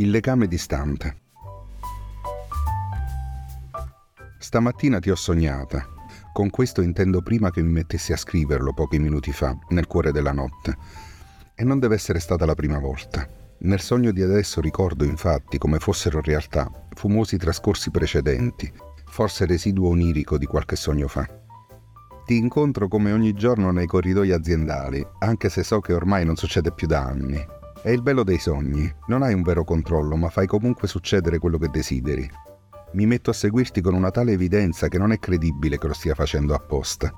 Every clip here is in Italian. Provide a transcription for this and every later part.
il legame distante. Stamattina ti ho sognata. Con questo intendo prima che mi mettessi a scriverlo pochi minuti fa, nel cuore della notte. E non deve essere stata la prima volta. Nel sogno di adesso ricordo infatti come fossero in realtà fumosi trascorsi precedenti, forse residuo onirico di qualche sogno fa. Ti incontro come ogni giorno nei corridoi aziendali, anche se so che ormai non succede più da anni. È il bello dei sogni, non hai un vero controllo, ma fai comunque succedere quello che desideri. Mi metto a seguirti con una tale evidenza che non è credibile che lo stia facendo apposta.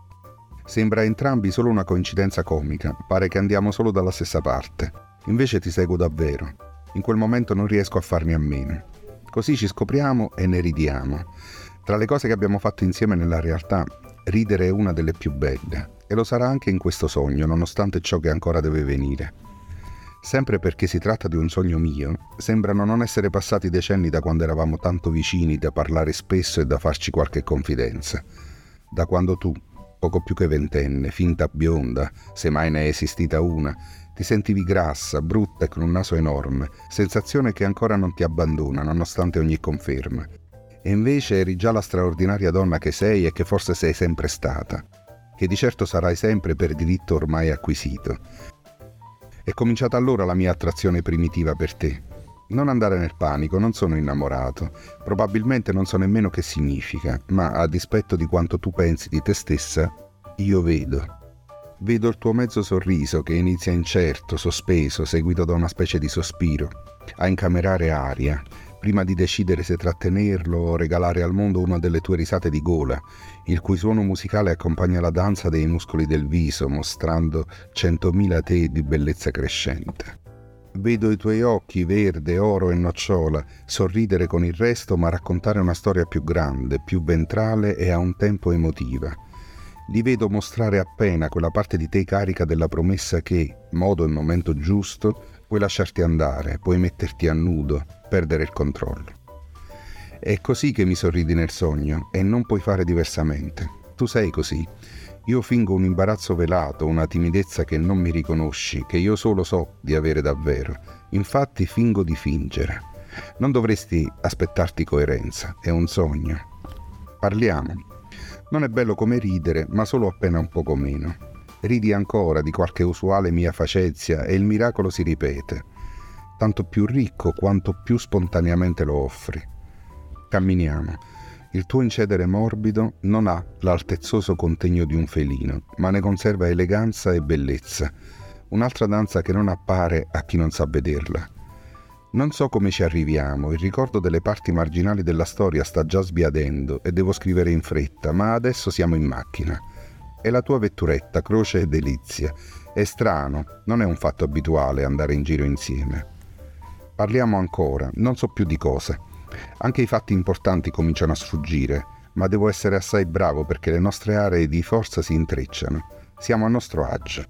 Sembra a entrambi solo una coincidenza comica, pare che andiamo solo dalla stessa parte. Invece ti seguo davvero. In quel momento non riesco a farne a meno. Così ci scopriamo e ne ridiamo. Tra le cose che abbiamo fatto insieme nella realtà, ridere è una delle più belle. E lo sarà anche in questo sogno, nonostante ciò che ancora deve venire. Sempre perché si tratta di un sogno mio, sembrano non essere passati decenni da quando eravamo tanto vicini da parlare spesso e da farci qualche confidenza. Da quando tu, poco più che ventenne, finta bionda, se mai ne è esistita una, ti sentivi grassa, brutta e con un naso enorme, sensazione che ancora non ti abbandona nonostante ogni conferma. E invece eri già la straordinaria donna che sei e che forse sei sempre stata, che di certo sarai sempre per diritto ormai acquisito. È cominciata allora la mia attrazione primitiva per te. Non andare nel panico, non sono innamorato, probabilmente non so nemmeno che significa, ma a dispetto di quanto tu pensi di te stessa, io vedo. Vedo il tuo mezzo sorriso che inizia incerto, sospeso, seguito da una specie di sospiro, a incamerare aria, prima di decidere se trattenerlo o regalare al mondo una delle tue risate di gola, il cui suono musicale accompagna la danza dei muscoli del viso, mostrando 100.000 te di bellezza crescente. Vedo i tuoi occhi verde, oro e nocciola sorridere con il resto ma raccontare una storia più grande, più ventrale e a un tempo emotiva. Li vedo mostrare appena quella parte di te carica della promessa che, modo e momento giusto, puoi lasciarti andare, puoi metterti a nudo, perdere il controllo. È così che mi sorridi nel sogno e non puoi fare diversamente. Tu sei così. Io fingo un imbarazzo velato, una timidezza che non mi riconosci, che io solo so di avere davvero. Infatti fingo di fingere. Non dovresti aspettarti coerenza, è un sogno. Parliamo. Non è bello come ridere, ma solo appena un poco meno. Ridi ancora di qualche usuale mia facezia e il miracolo si ripete. Tanto più ricco quanto più spontaneamente lo offri. Camminiamo. Il tuo incedere morbido non ha l'altezzoso contegno di un felino, ma ne conserva eleganza e bellezza, un'altra danza che non appare a chi non sa vederla. Non so come ci arriviamo, il ricordo delle parti marginali della storia sta già sbiadendo e devo scrivere in fretta, ma adesso siamo in macchina. È la tua vetturetta, croce e delizia. È strano, non è un fatto abituale andare in giro insieme. Parliamo ancora, non so più di cosa. Anche i fatti importanti cominciano a sfuggire, ma devo essere assai bravo perché le nostre aree di forza si intrecciano. Siamo a nostro agio.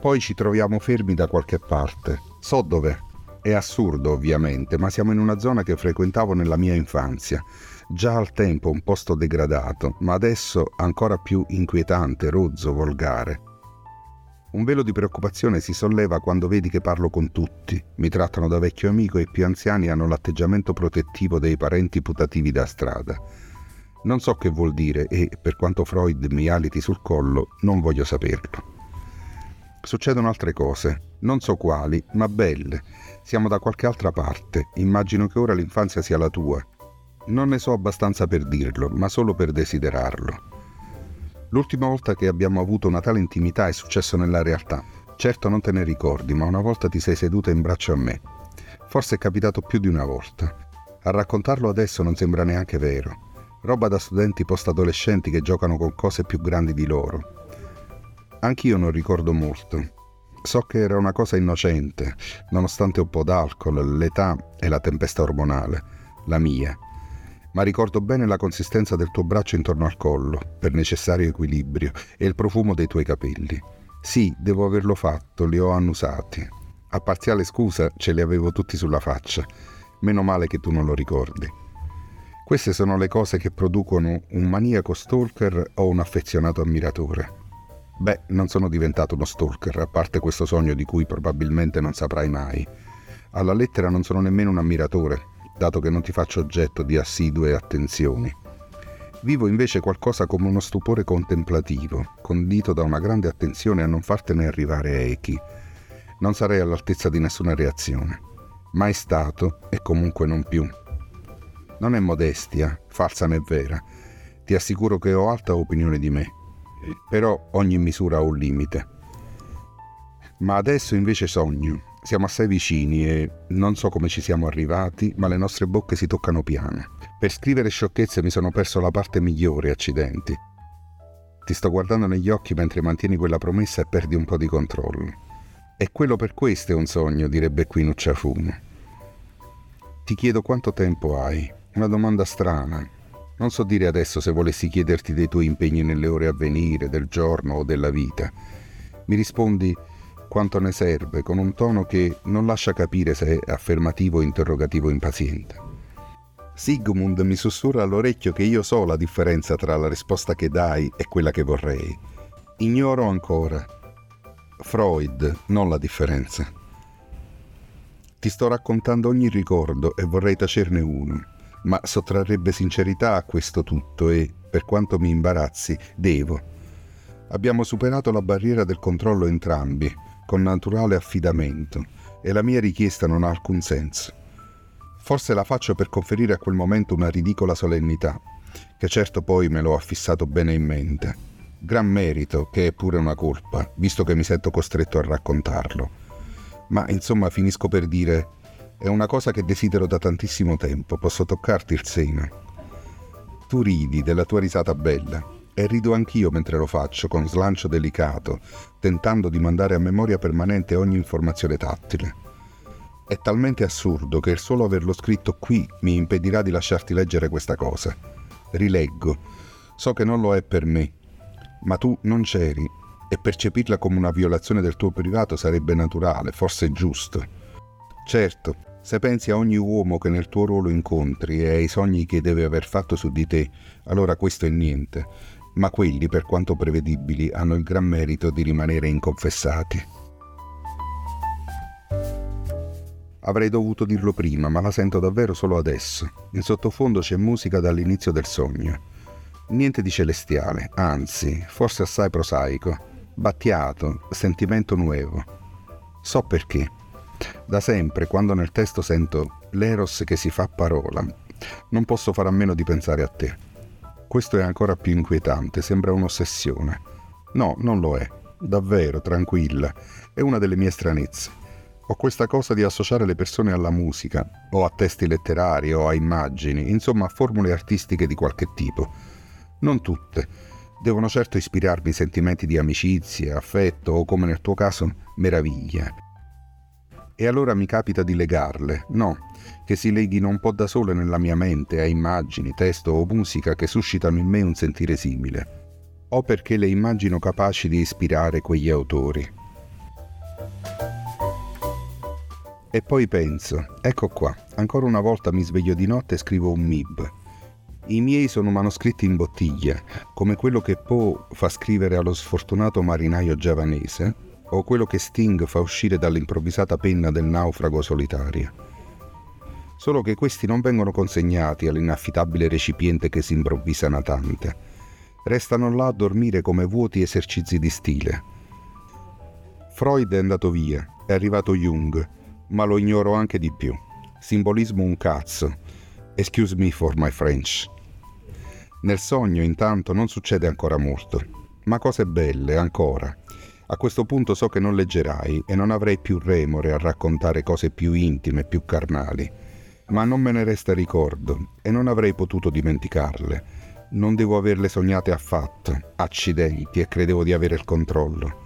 Poi ci troviamo fermi da qualche parte. So dove. È assurdo, ovviamente, ma siamo in una zona che frequentavo nella mia infanzia. Già al tempo un posto degradato, ma adesso ancora più inquietante, rozzo, volgare. Un velo di preoccupazione si solleva quando vedi che parlo con tutti. Mi trattano da vecchio amico e i più anziani hanno l'atteggiamento protettivo dei parenti putativi da strada. Non so che vuol dire e, per quanto Freud mi aliti sul collo, non voglio saperlo. Succedono altre cose, non so quali, ma belle. Siamo da qualche altra parte. Immagino che ora l'infanzia sia la tua. Non ne so abbastanza per dirlo, ma solo per desiderarlo. L'ultima volta che abbiamo avuto una tale intimità è successo nella realtà. Certo non te ne ricordi, ma una volta ti sei seduta in braccio a me. Forse è capitato più di una volta. A raccontarlo adesso non sembra neanche vero. Roba da studenti post-adolescenti che giocano con cose più grandi di loro. Anch'io non ricordo molto. So che era una cosa innocente, nonostante un po' d'alcol, l'età e la tempesta ormonale, la mia. Ma ricordo bene la consistenza del tuo braccio intorno al collo, per necessario equilibrio, e il profumo dei tuoi capelli. Sì, devo averlo fatto, li ho annusati. A parziale scusa, ce li avevo tutti sulla faccia. Meno male che tu non lo ricordi. Queste sono le cose che producono un maniaco stalker o un affezionato ammiratore. Beh, non sono diventato uno stalker, a parte questo sogno di cui probabilmente non saprai mai. Alla lettera non sono nemmeno un ammiratore, dato che non ti faccio oggetto di assidue attenzioni. Vivo invece qualcosa come uno stupore contemplativo, condito da una grande attenzione a non fartene arrivare echi. Non sarei all'altezza di nessuna reazione. Mai stato e comunque non più. Non è modestia, falsa né vera. Ti assicuro che ho alta opinione di me. Però ogni misura ha un limite. Ma adesso invece sogno. Siamo assai vicini e non so come ci siamo arrivati, ma le nostre bocche si toccano piano. Per scrivere sciocchezze mi sono perso la parte migliore, accidenti. Ti sto guardando negli occhi mentre mantieni quella promessa e perdi un po' di controllo. E quello per questo è un sogno, direbbe qui Nuccia Ciafune. Ti chiedo quanto tempo hai, una domanda strana. Non so dire adesso se volessi chiederti dei tuoi impegni nelle ore a venire, del giorno o della vita. Mi rispondi quanto ne serve, con un tono che non lascia capire se è affermativo o interrogativo impaziente. Sigmund mi sussurra all'orecchio che io so la differenza tra la risposta che dai e quella che vorrei. Ignoro ancora. Freud, non la differenza. Ti sto raccontando ogni ricordo e vorrei tacerne uno, ma sottrarrebbe sincerità a questo tutto e, per quanto mi imbarazzi, devo. Abbiamo superato la barriera del controllo entrambi, con naturale affidamento, e la mia richiesta non ha alcun senso. Forse la faccio per conferire a quel momento una ridicola solennità, che certo poi me l'ho affissato bene in mente. Gran merito, che è pure una colpa, visto che mi sento costretto a raccontarlo. Ma insomma finisco per dire, è una cosa che desidero da tantissimo tempo, posso toccarti il seno. Tu ridi della tua risata bella, e rido anch'io mentre lo faccio, con slancio delicato, tentando di mandare a memoria permanente ogni informazione tattile. È talmente assurdo che il solo averlo scritto qui mi impedirà di lasciarti leggere questa cosa. Rileggo, so che non lo è per me, ma tu non c'eri, e percepirla come una violazione del tuo privato sarebbe naturale, forse giusto. Certo, se pensi a ogni uomo che nel tuo ruolo incontri e ai sogni che deve aver fatto su di te, allora questo è niente, ma quelli, per quanto prevedibili, hanno il gran merito di rimanere inconfessati. Avrei dovuto dirlo prima, ma la sento davvero solo adesso. In sottofondo c'è musica dall'inizio del sogno. Niente di celestiale, anzi, forse assai prosaico. Battiato, sentimento nuovo. So perché. Da sempre, quando nel testo sento l'eros che si fa parola, non posso fare a meno di pensare a te. Questo è ancora più inquietante, sembra un'ossessione. No, non lo è. Davvero, tranquilla. È una delle mie stranezze. Ho questa cosa di associare le persone alla musica, o a testi letterari, o a immagini, insomma a formule artistiche di qualche tipo. Non tutte. Devono certo ispirarmi sentimenti di amicizia, affetto o, come nel tuo caso, meraviglia. E allora mi capita di legarle, no, che si leghino un po' da sole nella mia mente a immagini, testo o musica che suscitano in me un sentire simile. O perché le immagino capaci di ispirare quegli autori. E poi penso, ecco qua, ancora una volta mi sveglio di notte e scrivo un mib. I miei sono manoscritti in bottiglia, come quello che Poe fa scrivere allo sfortunato marinaio giavanese, o quello che Sting fa uscire dall'improvvisata penna del naufrago solitario. Solo che questi non vengono consegnati all'inaffidabile recipiente che si improvvisa natante. Restano là a dormire come vuoti esercizi di stile. Freud è andato via, è arrivato Jung, ma lo ignoro anche di più. Simbolismo un cazzo. Excuse me for my French. Nel sogno, intanto, non succede ancora molto, ma cose belle ancora. A questo punto so che non leggerai e non avrei più remore a raccontare cose più intime, più carnali, ma non me ne resta ricordo e non avrei potuto dimenticarle. Non devo averle sognate affatto, accidenti, e credevo di avere il controllo.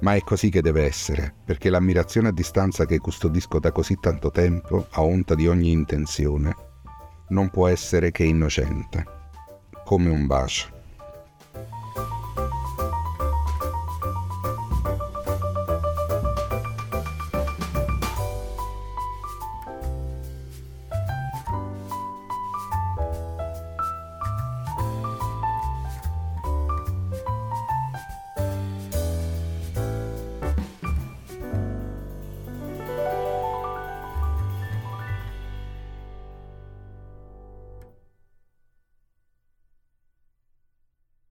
Ma è così che deve essere, perché l'ammirazione a distanza che custodisco da così tanto tempo, a onta di ogni intenzione, non può essere che innocente, come un bacio.